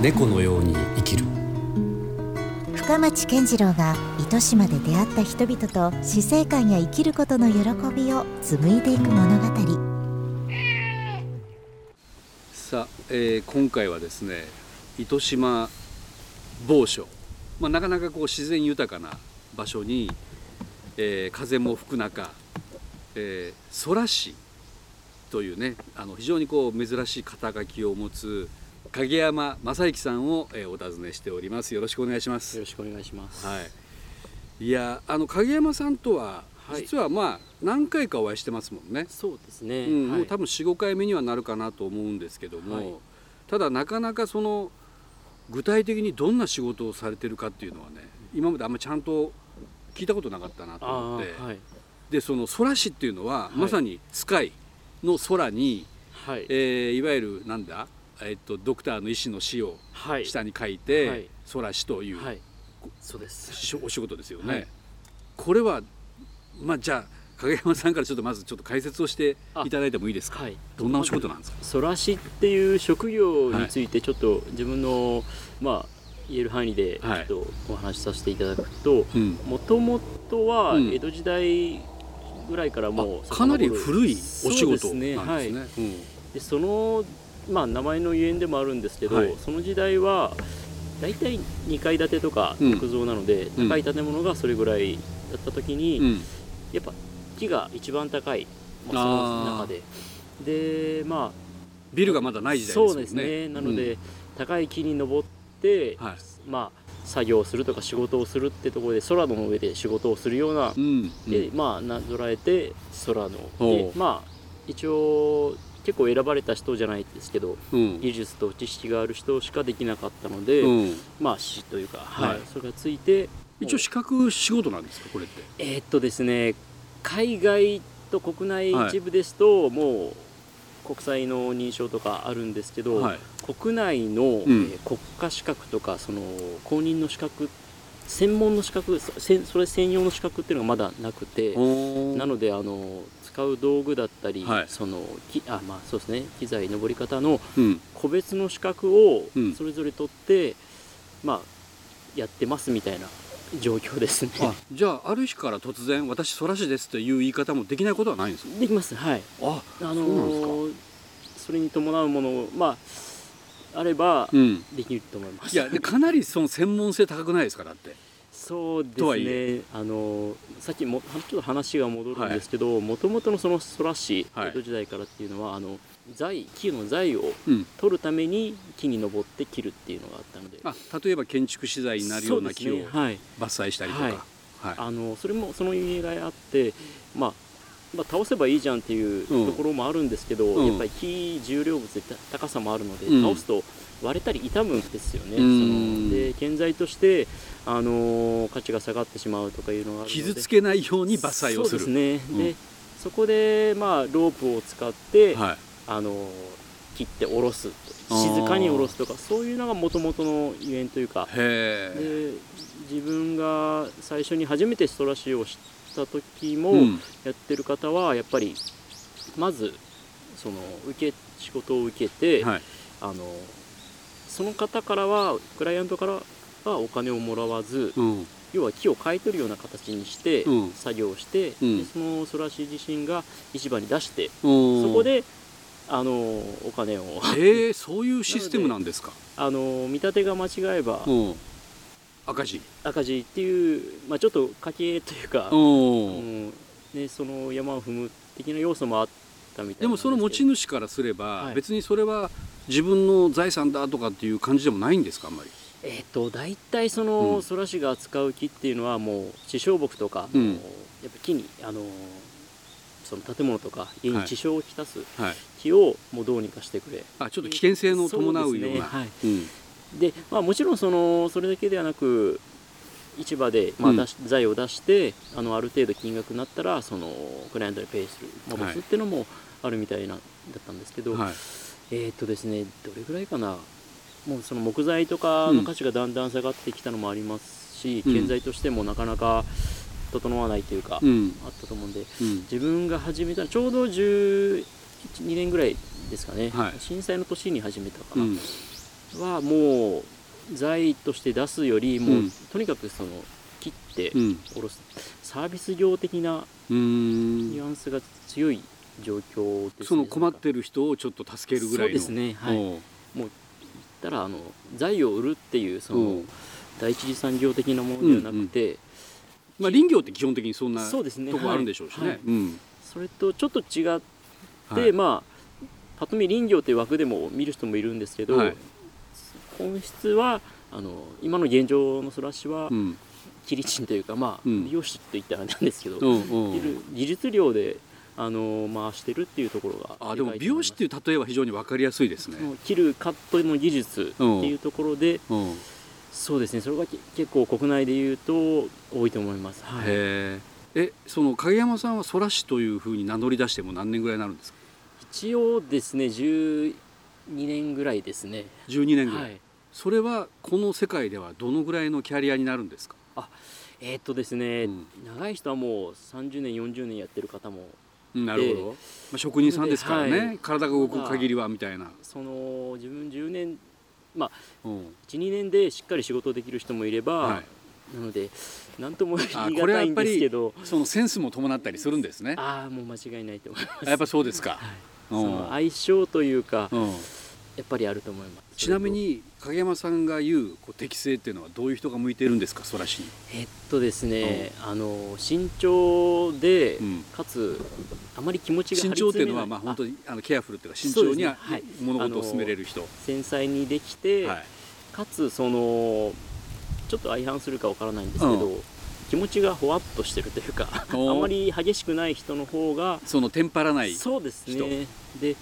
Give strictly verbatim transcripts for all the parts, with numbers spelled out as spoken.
猫のように生きる。深町健次郎が糸島で出会った人々と死生観や生きることの喜びを紡いでいく物語。さあ、えー、今回はですね、糸島某所、まあ、なかなかこう自然豊かな場所に、えー、風も吹く中、えー、空師というね、あの非常にこう珍しい肩書きを持つ影山正之さんをお尋ねしております。よろしくお願いします。よろしくお願いします。はい。いや、あの影山さんとは、はい、実はまあ何回かお会いしてますもんね。そうですね。うん、はい、もう多分 よん,ご 回目にはなるかなと思うんですけども、はい、ただなかなかその具体的にどんな仕事をされてるかっていうのはね、今まであんまりちゃんと聞いたことなかったなと思って、はい、でその空師っていうのは、はい、まさにスカイの空に、はい、えー、いわゆるなんだ。えっと、ドクターの医師の死を下に書いて、はい、空師という、はい、そうですお仕事ですよね、はい、これは、まあ、じゃあ影山さんからちょっとまずちょっと解説をしていただいてもいいですか、はい、どんなお仕事なんですか。空師っていう職業についてちょっと自分の、はい、まあ、言える範囲でちょっとお話しさせていただくと、もともとは江戸時代ぐらいからもうかなり古いお仕事なんですね。はい、うん、でそのまあ、名前のゆえんでもあるんですけど、はい、その時代はだいたいにかい建てとか木造なので、うん、高い建物がそれぐらいだった時に、うん、やっぱ木が一番高い、まあ、その中でで、まあ、ビルがまだない時代ですよね。そうですね。なので、うん、高い木に登って、はい、まあ、作業をするとか仕事をするってところで空の上で仕事をするような、うんうん、で、まあ、なぞらえて空ので、まあ、一応結構選ばれた人じゃないですけど、うん、技術と知識がある人しかできなかったので、うん、まあ師というか、はいはい、それがついて一応資格仕事なんですかこれって。えー、っとですね、海外と国内一部ですと、はい、もう国際の認証とかあるんですけど、はい、国内の、うん、えー、国家資格とかその公認の資格専門の資格それ専用の資格っていうのがまだなくて、なのであの使う道具だったり、はい、そのあまあそうですね、機材登り方の個別の資格をそれぞれ取って、うん、まあ、やってますみたいな状況ですね。あ、じゃあある日から突然私空師ですという言い方もできないことはないんですか。できます。はい。あ、あのー、そうなんですか。それに伴うものを、まあ、あればできると思います、うん、いやかなりその専門性高くないですか。だってそうですね、あのさっきもちょっと話が戻るんですけど、もともとのその空師、江戸時代からっていうのはあの材木の材を取るために木に登って切るっていうのがあったので、うん、あ、例えば建築資材になるような木を伐採したりとか、はいはい、あのそれもその意味があって、まあ、まあ倒せばいいじゃんっていうところもあるんですけど、うん、やっぱり木重量物で高さもあるので、うん、倒すと割れたり傷むんですよね。そので建材として、あのー、価値が下がってしまうとかいうのがあるので傷つけないように伐採をする。そうですね、うん、でそこで、まあ、ロープを使って、はい、あのー、切って下ろす静かに下ろすとかそういうのがもともとのゆえんというか。へで自分が最初に初めて空師をした時も、うん、やってる方はやっぱりまずその受け仕事を受けて、はい、あのーその方からはクライアントからはお金をもらわず、うん、要は木を買い取るような形にして、うん、作業して、うん、でその空師自身が市場に出して、うん、そこであのお金を、えー、そういうシステムなんですか。あの見立てが間違えば、うん、赤字赤字っていう、まあ、ちょっと家計というか、うんね、その山を踏む的な要素もあったみたいな。でもその持ち主からすれば、はい、別にそれは自分の財産だとかっていう感じでもないんですか。あんまりえっと大体その空師が扱う木っていうのはもう地小木とか、うん、やっぱ木にあのその建物とか家に地小をきたす木をもうどうにかしてくれ、はい、あちょっと危険性の伴うような。そうですね、はい、うん、で、まあ、もちろんそのそれだけではなく市場で、まあ、出し、うん、材を出してあのある程度金額になったらそのクライアントにペイする戻す、はい、っていうのもあるみたいなだったんですけど、はい、えーとですね、どれぐらいかな、もうその木材とかの価値がだんだん下がってきたのもありますし、うん、建材としてもなかなか整わないというか、うん、あったと思うんで、うん、自分が始めたちょうどじゅうにねんぐらいですかね、はい、震災の年に始めたかな、うん、はもう財として出すよりも、うん、とにかくその切って下ろす、うん、サービス業的なニュアンスが強い状況ですね。その困ってる人をちょっと助けるぐらいの。そうですね、はい、もう言ったらあの財を売るっていうその第一次産業的なものではなくて、うんうん、まあ、林業って基本的にそんなそうですね、とこあるんでしょうしね、はいはい、うん、それとちょっと違って、はい、まあ、ぱっと見林業という枠でも見る人もいるんですけど、はい、本質はあの今の現状のソラシは、うん、キリチンというか、まあ、うん、美容師といったらなんですけど、うん、技術量であの回してるっていうところが、あ、でも美容師っていう例えは非常に分かりやすいですね。切るカットの技術っていうところで、うんうん、そうですね、それが結構国内でいうと多いと思います、はい、へえ、その影山さんはソラシというふうに名乗り出しても何年ぐらいになるんですか？一応ですねじゅうにねんぐらいですね。じゅうにねんぐらい、はい、それはこの世界ではどのぐらいのキャリアになるんですか？あ、えー、っとですね、うん、長い人はもうさんじゅうねんよんじゅうねんやってる方も、なるほど、まあ、職人さんですからね、はい、体が動く限りはみたいな。その自分じゅうねん、まあ、いちにねんでしっかり仕事できる人もいれば、はい、なので何とも言い難いんですけど、これはやっぱりそのセンスも伴ったりするんですね。ああ、もう間違いないと思います。やっぱそうですか、はい、その相性というか、うん、やっぱりあると思います。ちなみに影山さんが言う適性っていうのはどういう人が向いているんですか、ソラシに？えっとですね、うん、あの慎重で、うん、かつあまり気持ちが張り詰めない。慎重っていうのは、まあ、本当にあのケアフルというか慎重に、ね、はい、物事を進めれる人、繊細にできて、はい、かつそのちょっと相反するかわからないんですけど、うん、気持ちがほわっとしてるというかあまり激しくない人の方が、そのテンパらない人。そうですね。で、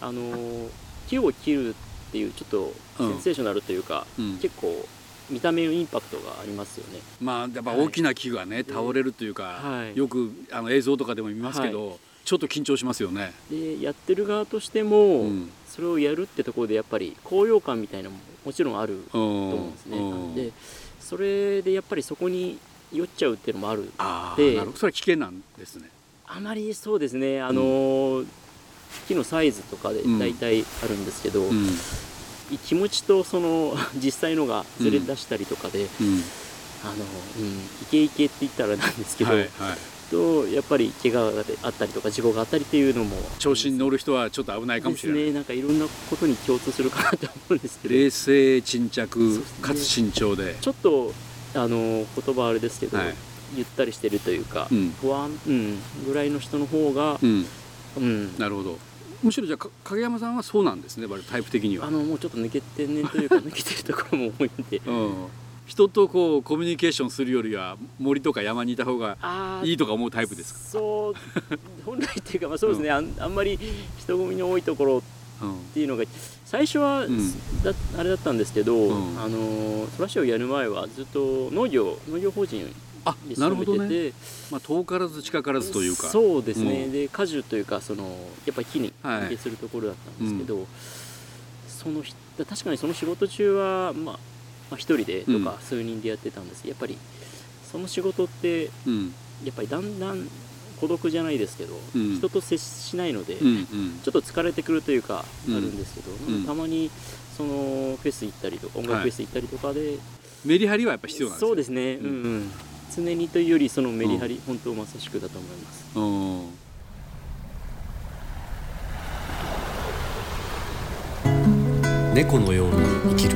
あの木を切るっていうちょっとセンセーショナルというか、うん、結構見た目のインパクトがありますよね、まあ、やっぱ大きな木がね、はい、倒れるというか、はい、よくあの映像とかでも見ますけど、はい、ちょっと緊張しますよね。でやってる側としても、うん、それをやるってところでやっぱり高揚感みたいなのももちろんあると思うんですね。なんでそれでやっぱりそこに酔っちゃうっていうのもある。あで、なるほど、それは危険なんですね。あまりそうですね、あのーうん木のサイズとかでだいたいあるんですけど、うん、気持ちとその実際のがずれ出したりとかで、うん、あの、うん、イケイケって言ったらなんですけど、はいはい、とやっぱり怪我があったりとか事故があったりっていうのも、調子に乗る人はちょっと危ないかもしれないですね。なんかいろんなことに共通するかなと思うんですけど、冷静沈着かつ慎重で、ちょっとあの言葉あれですけど、はい、ゆったりしてるというか、うん、不安、うん、ぐらいの人の方が、うん、うん、なるほど。むしろじゃあ影山さんはそうなんですね、タイプ的には。あのもうちょっと抜けてんねんというか抜けてるところも多いんで、うん、人とこうコミュニケーションするよりは森とか山にいた方がいいとか思うタイプですか？そう本来っていうか、まあ、そうですね、うん、あん、あんまり人混みの多いところっていうのが最初は、うん、だあれだったんですけど、うん、あのソラシをやる前はずっと農業農業法人より、あ、なるほどね、まあ、遠からず近からずというか、そうですね、うん、で果樹というかそのやっぱり木に関係するところだったんですけど、はい、うん、その確かにその仕事中は、まあ、まあ一人でとか数人でやってたんですけど、うん、やっぱりその仕事って、うん、やっぱりだんだん孤独じゃないですけど、うん、人と接しないので、うんうん、ちょっと疲れてくるというかあるんですけど、うんうん、たまにそのフェス行ったりとか音楽フェス行ったりとかで、はい、メリハリはやっぱ必要なんですよ。そうですね、うんうん、常にというよりそのメリハリ、うん、本当まさしくだと思います、うん、猫のように生きる。